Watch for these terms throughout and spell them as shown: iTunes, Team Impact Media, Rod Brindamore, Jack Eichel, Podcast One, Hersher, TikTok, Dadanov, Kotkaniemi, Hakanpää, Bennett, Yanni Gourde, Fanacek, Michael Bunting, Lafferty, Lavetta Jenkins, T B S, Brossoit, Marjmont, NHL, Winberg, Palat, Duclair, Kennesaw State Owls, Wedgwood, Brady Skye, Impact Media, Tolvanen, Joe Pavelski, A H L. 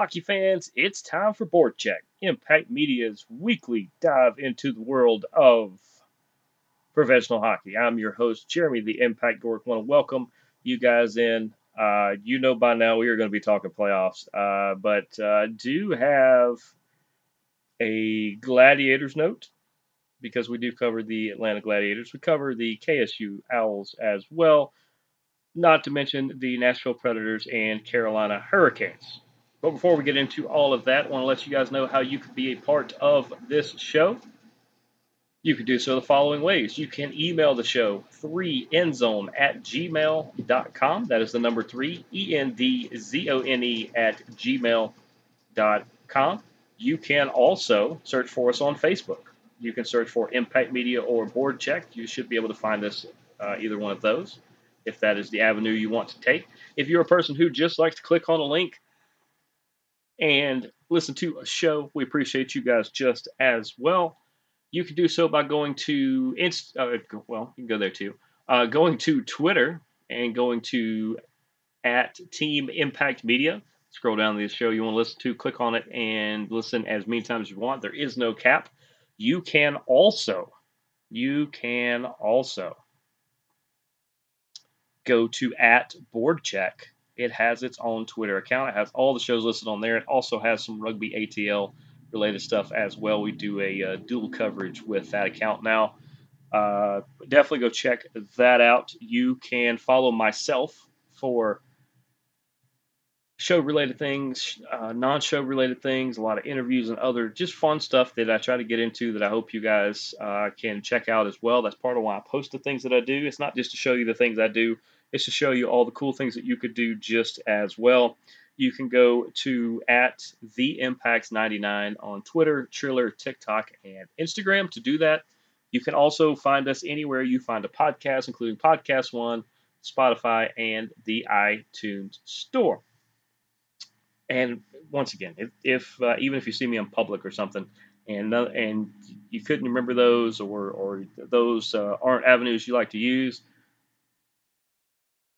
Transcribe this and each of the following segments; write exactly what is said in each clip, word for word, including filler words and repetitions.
Hockey fans, it's time for Board Check, Impact Media's weekly dive into the world of professional hockey. I'm your host, Jeremy the Impact Gork. I want to welcome you guys in. Uh, you know by now we are going to be talking playoffs, uh, but I uh, do have a Gladiators note because we do cover the Atlanta Gladiators. We cover the K S U Owls as well, not to mention the Nashville Predators and Carolina Hurricanes. But before we get into all of that, I want to let you guys know how you can be a part of this show. You can do so the following ways. You can email the show, three endzone at gmail dot com. That is the number three, E N D Z O N E at gmail dot com. You can also search for us on Facebook. You can search for Impact Media or Board Check. You should be able to find us uh, either one of those, if that is the avenue you want to take. If you're a person who just likes to click on a link and listen to a show, we appreciate you guys just as well. You can do so by going to, Inst- uh, well, you can go there too, uh, going to Twitter and going to at Team Impact Media. Scroll down to the show you want to listen to, click on it, and listen as many times as you want. There is no cap. You can also, you can also go to at Board Check. It has its own Twitter account. It has all the shows listed on there. It also has some Rugby A T L related stuff as well. We do a uh, dual coverage with that account now. Uh, definitely go check that out. You can follow myself for show-related things, uh, non-show-related things, a lot of interviews and other just fun stuff that I try to get into that I hope you guys uh, can check out as well. That's part of why I post the things that I do. It's not just to show you the things I do. It's to show you all the cool things that you could do just as well. You can go to at the impacts ninety-nine on Twitter, Triller, TikTok, and Instagram to do that. You can also find us anywhere you find a podcast, including Podcast One, Spotify, and the iTunes Store. And once again, if, if uh, even if you see me in public or something, and uh, and you couldn't remember those, or or those uh, aren't avenues you like to use,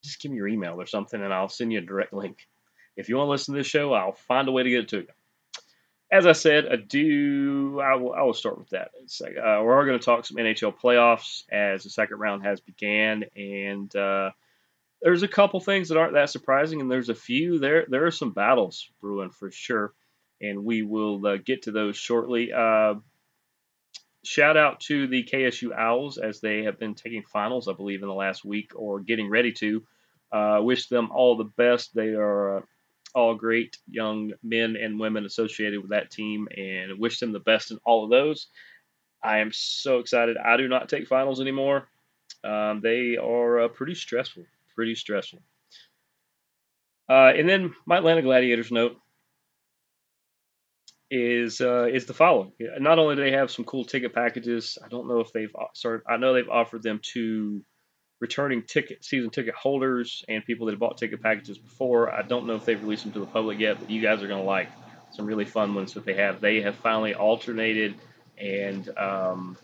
just give me your email or something, and I'll send you a direct link. If you want to listen to this show, I'll find a way to get it to you. As I said, I do. I will, I will start with that. Like, uh, we're going to talk some N H L playoffs as the second round has began, and uh, there's a couple things that aren't that surprising, and there's a few. There There are some battles brewing for sure, and we will uh, get to those shortly. Uh, Shout out to the K S U Owls as they have been taking finals, I believe, in the last week or getting ready to. Uh, wish them all the best. They are uh, all great young men and women associated with that team, and wish them the best in all of those. I am so excited. I do not take finals anymore. Um, they are uh, pretty stressful, pretty stressful. Uh, and then my Atlanta Gladiators note is uh, is the following. Not only do they have some cool ticket packages, I don't know if they've started, I know they've offered them to returning ticket season ticket holders and people that have bought ticket packages before. I don't know if they've released them to the public yet, but you guys are going to like some really fun ones that they have. They have finally alternated, and um,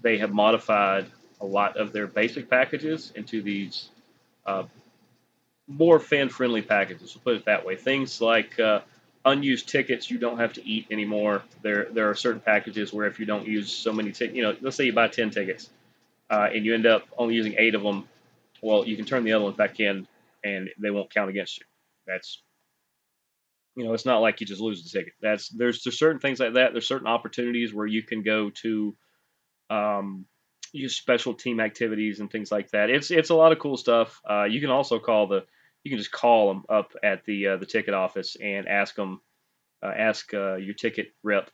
they have modified a lot of their basic packages into these uh, more fan-friendly packages. We'll put it that way. Things like uh, unused tickets you don't have to eat anymore. There there are certain packages where if you don't use so many tickets, you know, let's say you buy ten tickets uh, and you end up only using eight of them, well, you can turn the other ones back in and they won't count against you. That's, you know, it's not like you just lose the ticket. That's there's, there's certain things like that. There's certain opportunities where you can go to um, use special team activities and things like that. It's it's a lot of cool stuff. Uh, you can also call the You can just call them up at the uh, the ticket office and ask them, uh, ask uh, your ticket rep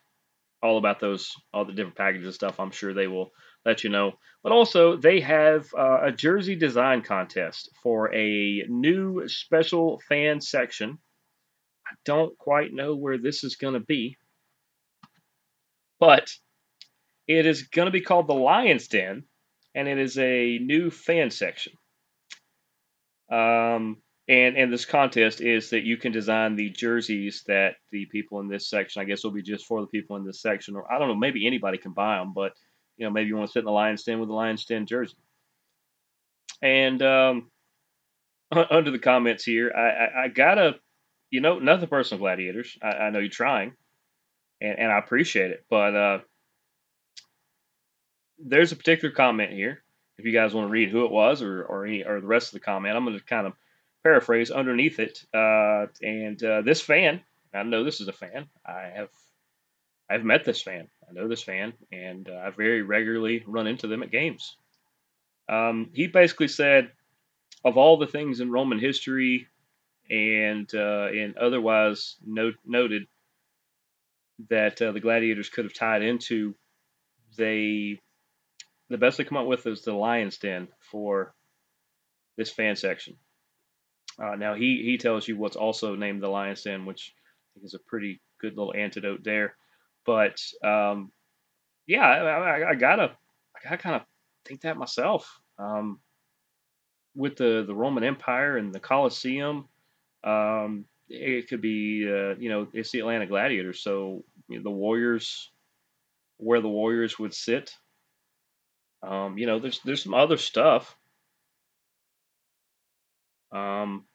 all about those, all the different packages and stuff. I'm sure they will let you know. But also, they have uh, a jersey design contest for a new special fan section. I don't quite know where this is going to be, but it is going to be called the Lion's Den, and it is a new fan section. Um. And and this contest is that you can design the jerseys that the people in this section, I guess it'll be just for the people in this section, or I don't know, maybe anybody can buy them, but, you know, maybe you want to sit in the Lion's Den with the Lion's Den jersey. And um, under the comments here, I, I, I gotta you know, nothing personal, Gladiators. I, I know you're trying, and, and I appreciate it. But uh, there's a particular comment here. If you guys want to read who it was or or, any, or the rest of the comment, I'm going to kind of paraphrase underneath it. Uh, and uh, this fan, I know this is a fan. I have I've met this fan. I know this fan, and uh, I very regularly run into them at games. Um, he basically said, of all the things in Roman history and uh, and otherwise note, noted that uh, the Gladiators could have tied into, they the best they come up with is the Lion's Den for this fan section. Uh, now, he, he tells you what's also named the Lion's Den, which I think is a pretty good little antidote there. But, um, yeah, I, I, I gotta, I gotta kind of think that myself. Um, with the, the Roman Empire and the Colosseum, um, it could be, uh, you know, it's the Atlanta Gladiators. So you know, the Warriors, where the Warriors would sit. Um, you know, there's, there's some other stuff. Um,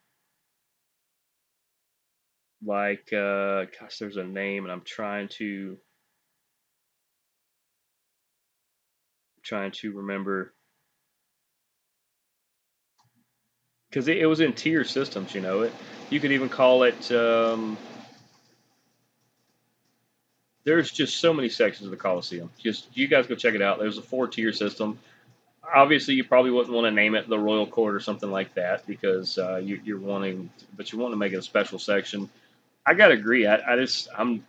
like, uh, gosh, there's a name and I'm trying to, trying to remember, because it, it was in tier systems, you know, it, you could even call it, um, there's just so many sections of the Coliseum. Just you guys go check it out. There's a four-tier system. Obviously, you probably wouldn't want to name it the Royal Court or something like that because uh, you, you're wanting, but you want to make it a special section. I gotta agree. I, I just I'm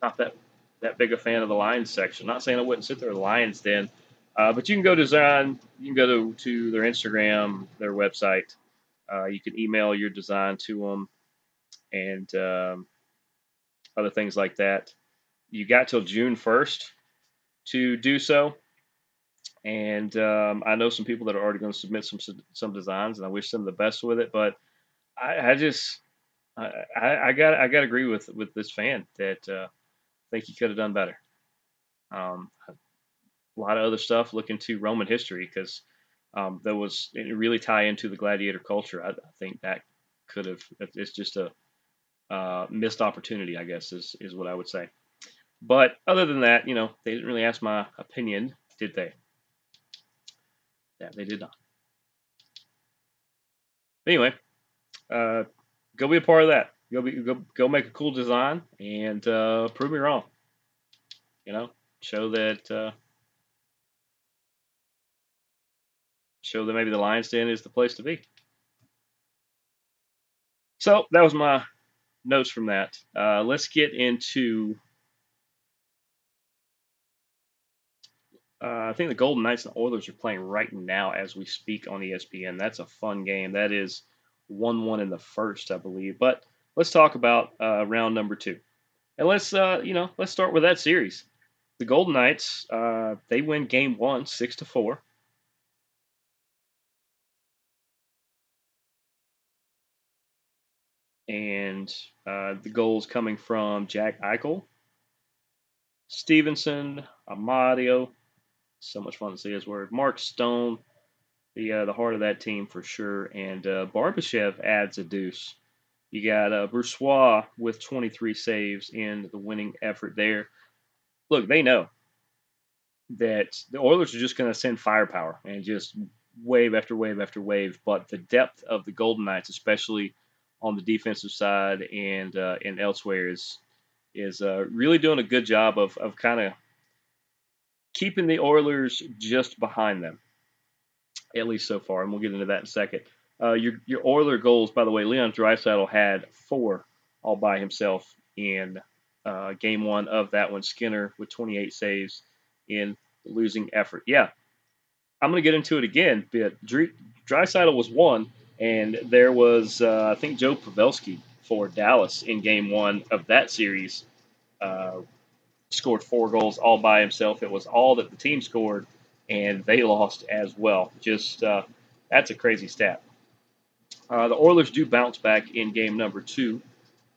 not that that big a fan of the Lions section. Not saying I wouldn't sit there with the Lions Den, uh, but you can go design. You can go to, to their Instagram, their website. Uh, you can email your design to them, and um, other things like that. You got till June first to do so. And um, I know some people that are already going to submit some some designs, and I wish them the best with it. But I, I just I, I got I got to agree with, with this fan that uh, I think he could have done better. Um, a lot of other stuff looking to Roman history because um, that was it really tie into the gladiator culture. I, I think that could have it's just a uh, missed opportunity, I guess, is is what I would say. But other than that, you know, they didn't really ask my opinion, did they? Yeah, they did not. Anyway, uh, go be a part of that. Go be, go, go make a cool design and uh, prove me wrong. You know, show that uh, show that maybe the Lion's Den is the place to be. So that was my notes from that. Uh, let's get into. Uh, I think the Golden Knights and the Oilers are playing right now as we speak on E S P N. That's a fun game. That is one one in the first, I believe. But let's talk about uh, round number two. And let's, uh, you know, let's start with that series. The Golden Knights, uh, they win game one, six to four. And uh, the goals coming from Jack Eichel, Stevenson, Amadio. So much fun to see his word. Mark Stone, the uh, the heart of that team for sure. And uh, Barbashev adds a deuce. You got uh, Brossoit with twenty-three saves in the winning effort there. Look, they know that the Oilers are just going to send firepower and just wave after wave after wave. But the depth of the Golden Knights, especially on the defensive side and uh, and elsewhere, is is uh, really doing a good job of of kind of keeping the Oilers just behind them, at least so far, and we'll get into that in a second. Uh, your your Oiler goals, by the way, Leon Draisaitl had four all by himself in uh, game one of that one. Skinner with twenty-eight saves in the losing effort. Yeah, I'm going to get into it again, but Draisaitl was one, and there was, uh, I think, Joe Pavelski for Dallas in game one of that series. Uh scored four goals all by himself. It was all that the team scored, and they lost as well. Just uh, that's a crazy stat. Uh, the Oilers do bounce back in game number two.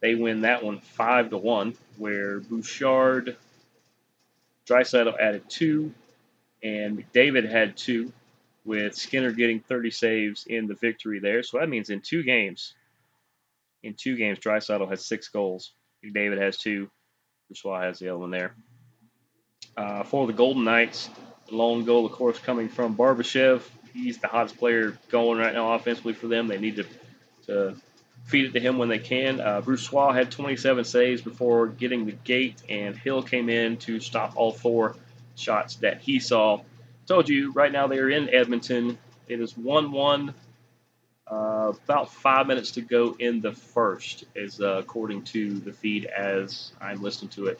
They win that one five to one, where Bouchard, Draisaitl added two, and McDavid had two, with Skinner getting thirty saves in the victory there. So that means in two games, in two games, Draisaitl has six goals. McDavid has two. Brossoit has the other one there. Uh, for the Golden Knights, the lone goal, of course, coming from Barbashev. He's the hottest player going right now offensively for them. They need to, to feed it to him when they can. Uh, Brossoit had twenty-seven saves before getting the gate, and Hill came in to stop all four shots that he saw. Told you, right now they're in Edmonton. It is one one. Uh, about five minutes to go in the first, is uh, according to the feed as I'm listening to it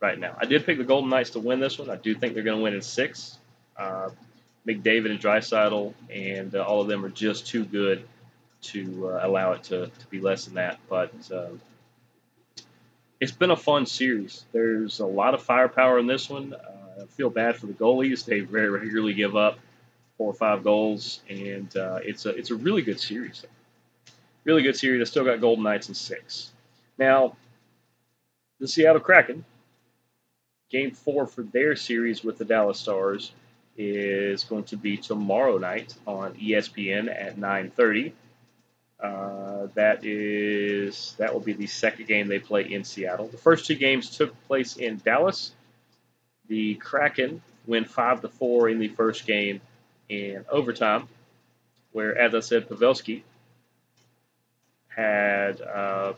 right now. I did pick the Golden Knights to win this one. I do think they're going to win in six. Uh, McDavid and Draisaitl and uh, all of them are just too good to uh, allow it to, to be less than that. But uh, it's been a fun series. There's a lot of firepower in this one. Uh, I feel bad for the goalies. They very regularly give up four or five goals, and uh, it's a it's a really good series. Really good series. I still got Golden Knights in six. Now, the Seattle Kraken, game four for their series with the Dallas Stars is going to be tomorrow night on E S P N at nine thirty. Uh, that is that will be the second game they play in Seattle. The first two games took place in Dallas. The Kraken win five to four in the first game in overtime, where, as I said, Pavelski had uh,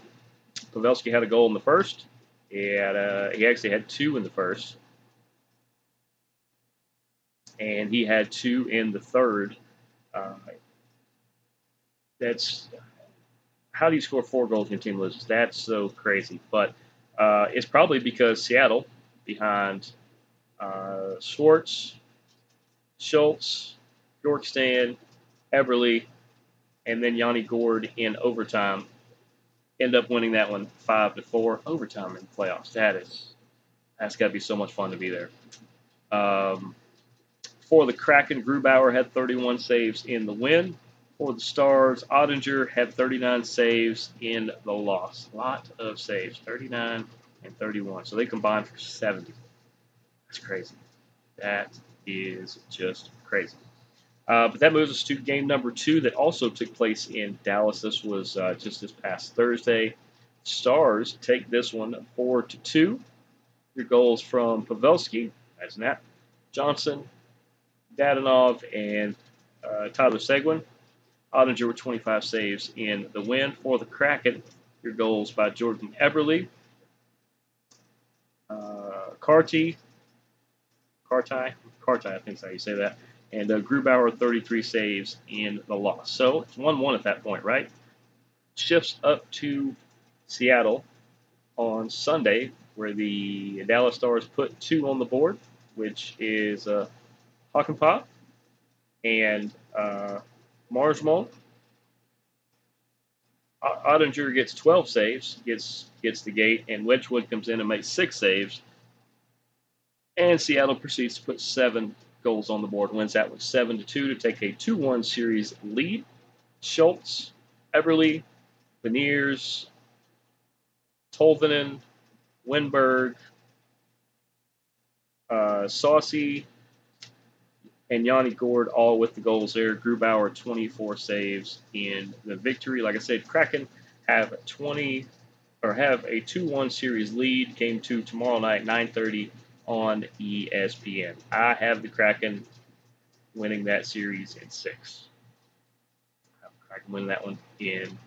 Pavelski had a goal in the first. He had uh, he actually had two in the first, and he had two in the third. Uh, that's how do you score four goals when your team loses? That's so crazy. But uh, it's probably because Seattle, behind uh, Schultz, Schultz. Bjorkstrand, Everly, and then Yanni Gourde in overtime end up winning that one five to four overtime in the playoffs. That is, that's got to be so much fun to be there. Um, for the Kraken, Grubauer had thirty-one saves in the win. For the Stars, Ottinger had thirty-nine saves in the loss. A lot of saves, thirty-nine and thirty-one. So they combined for seventy. That's crazy. That is just crazy. Uh, but that moves us to game number two that also took place in Dallas. This was uh, just this past Thursday. Stars take this one four to two. Your goals from Pavelski, as Nat, Johnson, Dadanov, and uh, Tyler Seguin. Ottinger with twenty-five saves in the win. For the Kraken, your goals by Jordan Everly, uh, Carty, Carty, Carty, I think is how you say that. And uh, Grubauer, thirty-three saves in the loss. So it's one one at that point, right? Shifts up to Seattle on Sunday, where the Dallas Stars put two on the board, which is uh, Hakanpää and uh, Marjmont. Ottinger gets twelve saves, gets gets the gate, and Wedgwood comes in and makes six saves. And Seattle proceeds to put seven goals on the board, wins that with seven to two to take a two one series lead. Schultz, Everly, Veneers, Tolvanen, Winberg, uh, Saucy, and Yanni Gourde all with the goals there. Grubauer, twenty-four saves in the victory. Like I said, Kraken have a twenty or have a two one series lead. Game two tomorrow night, nine thirty. On E S P N. I have the Kraken winning that series in six. I have the Kraken winning that one in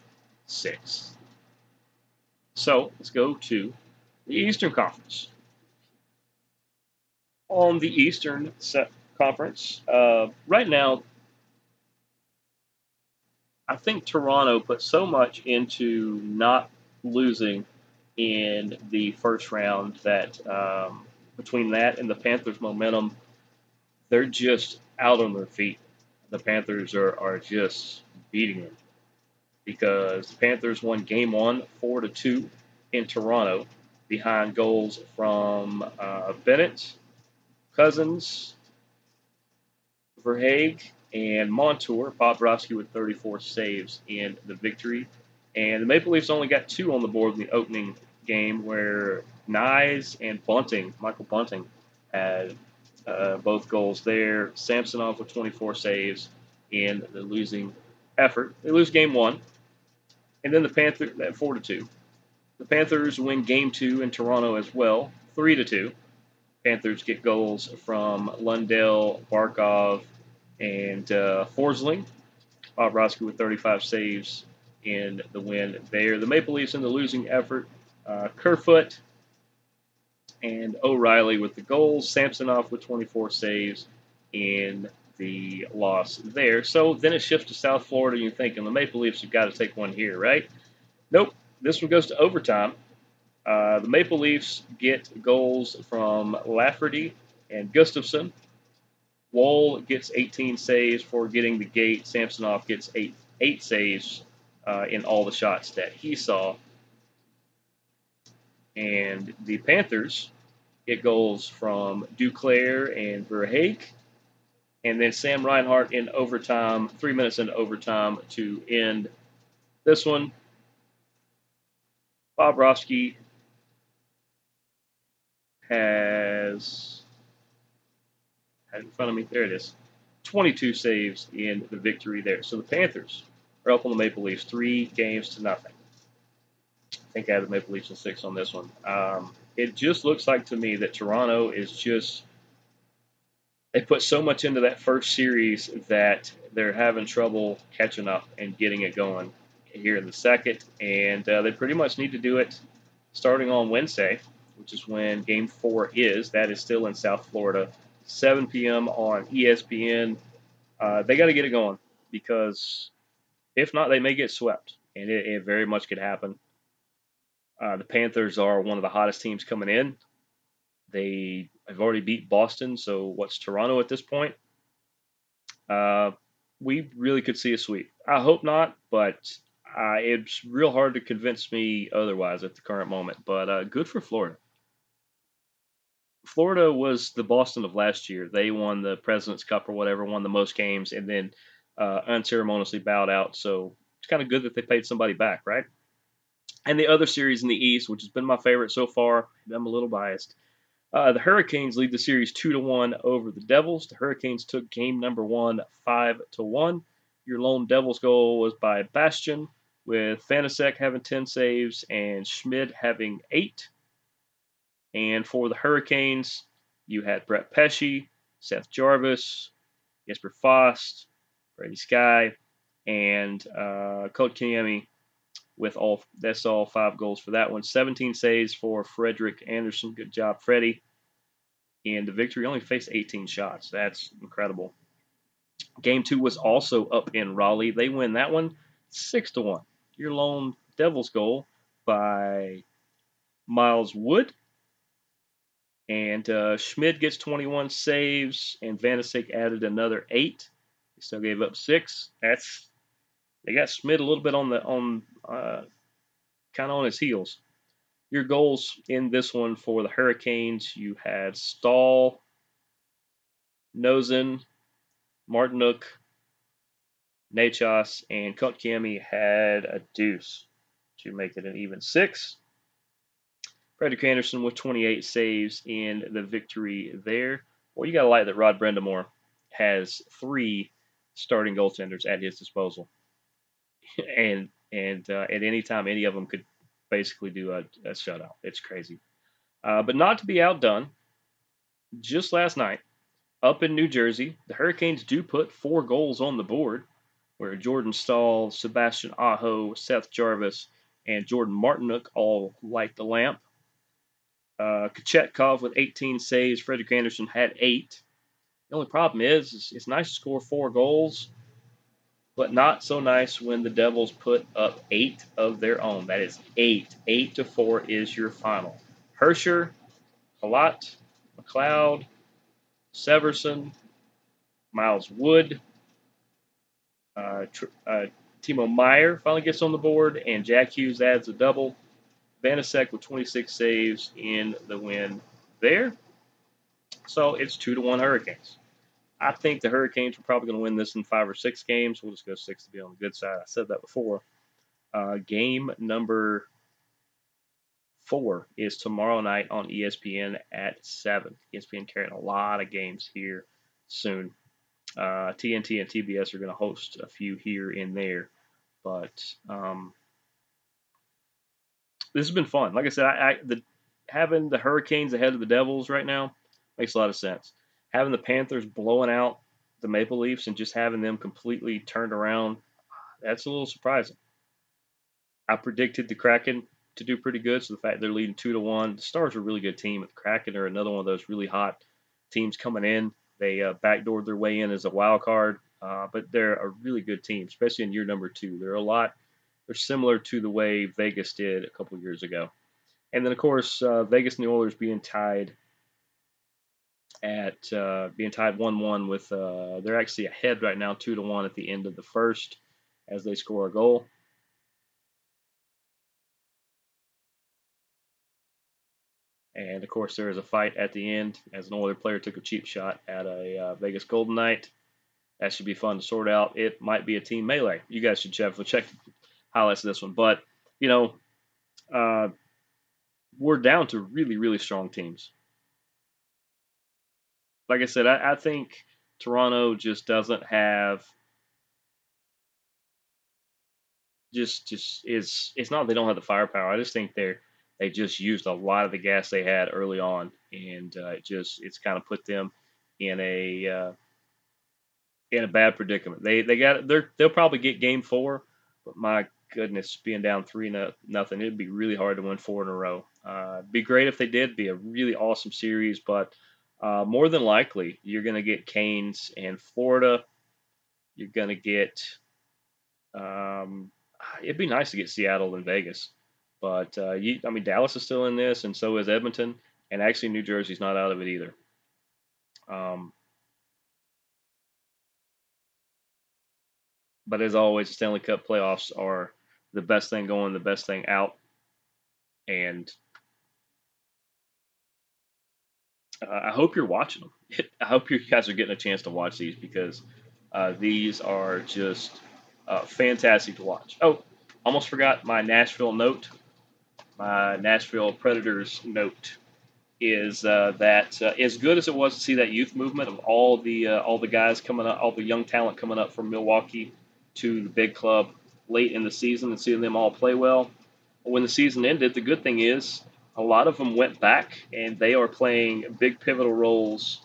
six. So let's go to the Eastern Conference. On the Eastern Conference, uh, right now, I think Toronto put so much into not losing in the first round that. Um, Between that and the Panthers' momentum, they're just out on their feet. The Panthers are, are just beating them because the Panthers won game one, four to two in Toronto behind goals from uh, Bennett, Cousins, Verhaeghe, and Montour. Bobrovsky with thirty-four saves in the victory. And the Maple Leafs only got two on the board in the opening game where Nyes and Bunting, Michael Bunting, had uh, both goals there. Samsonov with twenty-four saves in the losing effort. They lose game one. And then the Panthers at four to two. The Panthers win game two in Toronto as well, three to two. Panthers get goals from Lundell, Barkov, and uh, Forsling. Bobrovsky with thirty-five saves in the win there. The Maple Leafs in the losing effort. Uh, Kerfoot and O'Reilly with the goals. Samsonov with twenty-four saves in the loss there. So then it shifts to South Florida. You're thinking the Maple Leafs have got to take one here, right? Nope. This one goes to overtime. Uh, the Maple Leafs get goals from Lafferty and Gustafson. Wall gets eighteen saves for getting the gate. Samsonov gets eight, eight saves uh, in all the shots that he saw. And the Panthers get goals from Duclair and Verhaeghe. And then Sam Reinhart in overtime, three minutes into overtime to end this one. Bobrovsky has, had it in front of me, there it is, twenty-two saves in the victory there. So the Panthers are up on the Maple Leafs three games to nothing. I think I have the Maple Leafs in six on this one. Um, it just looks like to me that Toronto is just, they put so much into that first series that they're having trouble catching up and getting it going here in the second, and uh, they pretty much need to do it starting on Wednesday, which is when Game four is. That is still in South Florida, seven p.m. on E S P N. Uh, they got to get it going because if not, they may get swept, and it, it very much could happen. Uh, the Panthers are one of the hottest teams coming in. They have already beat Boston, so what's Toronto at this point? Uh, we really could see a sweep. I hope not, but Uh, it's real hard to convince me otherwise at the current moment, but uh, good for Florida. Florida was the Boston of last year. They won the President's Cup or whatever, won the most games, and then uh, unceremoniously bowed out. So it's kind of good that they paid somebody back, right? And the other series in the East, which has been my favorite so far, I'm a little biased. Uh, the Hurricanes lead the series two to one over the Devils. The Hurricanes took game number one five to one. Your lone Devils goal was by Bastian, with Fanacek having ten saves and Schmid having eight. And for the Hurricanes, you had Brett Pesci, Seth Jarvis, Jesper Fast, Brady Skye, and uh, Kotkaniemi with all, that's all five goals for that one. seventeen saves for Frederick Anderson. Good job, Freddie. And the victory only faced eighteen shots. That's incredible. Game two was also up in Raleigh. They win that one six to one. Your lone Devils goal by Miles Wood. And uh, Schmid gets twenty-one saves, and Vanacek added another eight. He still gave up six. That's, they got Schmid a little bit on the on uh, kind of on his heels. Your goals in this one for the Hurricanes, you had Stahl, Nosen, Martinook, Nachos, and Kotkaniemi had a deuce to make it an even six. Frederick Anderson with twenty-eight saves in the victory there. Well, you got to like that Rod Brindamore has three starting goaltenders at his disposal. and and uh, at any time, any of them could basically do a, a shutout. It's crazy. Uh, but not to be outdone, just last night, up in New Jersey, the Hurricanes do put four goals on the board, where Jordan Stahl, Sebastian Aho, Seth Jarvis, and Jordan Martinook all light the lamp. Uh, Kachetkov with eighteen saves. Frederick Anderson had eight. The only problem is, is it's nice to score four goals, but not so nice when the Devils put up eight of their own. That is eight. Eight to four is your final. Hersher, Palat, McLeod, Severson, Miles Wood, uh, tr- uh, Timo Meyer finally gets on the board, and Jack Hughes adds a double. Vanacek with twenty-six saves in the win there. So it's two to one Hurricanes. I think the Hurricanes are probably going to win this in five or six games. We'll just go six to be on the good side. I said that before. Uh, game number four is tomorrow night on E S P N at seven. E S P N carrying a lot of games here soon. Uh, T N T and T B S are going to host a few here and there. But um, this has been fun. Like I said, I, I, the having the Hurricanes ahead of the Devils right now makes a lot of sense. Having the Panthers blowing out the Maple Leafs and just having them completely turned around, that's a little surprising. I predicted the Kraken to do pretty good, so the fact they're leading two to one, the Stars are a really good team. The Kraken are another one of those really hot teams coming in. They uh, backdoored their way in as a wild card, uh, but they're a really good team, especially in year number two. They're a lot. They're similar to the way Vegas did a couple years ago. And then, of course, uh, Vegas and the Oilers being tied at uh, being tied one one with uh, they're actually ahead right now two to one at the end of the first as they score a goal. And, of course, there is a fight at the end as an Oilers player took a cheap shot at a uh, Vegas Golden Knight. That should be fun to sort out. It might be a team melee. You guys should check, check the highlights of this one. But, you know, uh, we're down to really, really strong teams. Like I said, I, I think Toronto just doesn't have just just is it's not they don't have the firepower. I just think they're They just used a lot of the gas they had early on, and uh, it just it's kind of put them in a uh, in a bad predicament. They they got they're they'll probably get game four, but my goodness, being down three no, nothing, it'd be really hard to win four in a row. Uh, it'd be great if they did. It'd be a really awesome series, but uh, more than likely you're going to get Canes and Florida. You're going to get um, it'd be nice to get Seattle and Vegas. But, uh, you, I mean, Dallas is still in this, and so is Edmonton. And actually, New Jersey's not out of it either. Um, but as always, the Stanley Cup playoffs are the best thing going, the best thing out. And uh, I hope you're watching them. I hope you guys are getting a chance to watch these because uh, these are just uh, fantastic to watch. Oh, almost forgot my Nashville note. My Nashville Predators note is uh, that uh, as good as it was to see that youth movement of all the uh, all the guys coming up, all the young talent coming up from Milwaukee to the big club late in the season and seeing them all play well. When the season ended, the good thing is a lot of them went back and they are playing big pivotal roles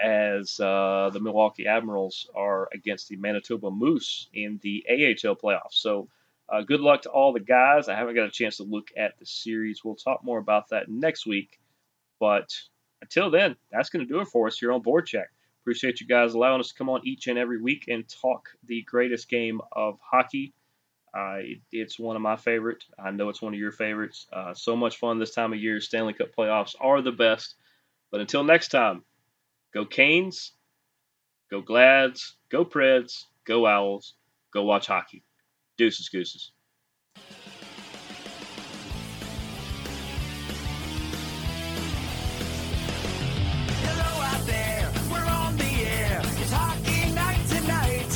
as uh, the Milwaukee Admirals are against the Manitoba Moose in the A H L playoffs. So uh, good luck to all the guys. I haven't got a chance to look at the series. We'll talk more about that next week. But until then, that's going to do it for us here on Board Check. Appreciate you guys allowing us to come on each and every week and talk the greatest game of hockey. Uh, it, it's one of my favorites. I know it's one of your favorites. Uh, so much fun this time of year. Stanley Cup playoffs are the best. But until next time, go Canes, go Glads, go Preds, go Owls, go watch hockey. Deuces, gooses. Hello out there, we're on the air. It's hockey night tonight.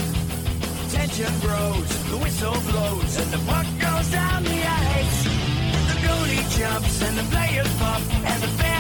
Tension grows, the whistle blows, and the puck goes down the ice. The goalie jumps and the players bump and the fans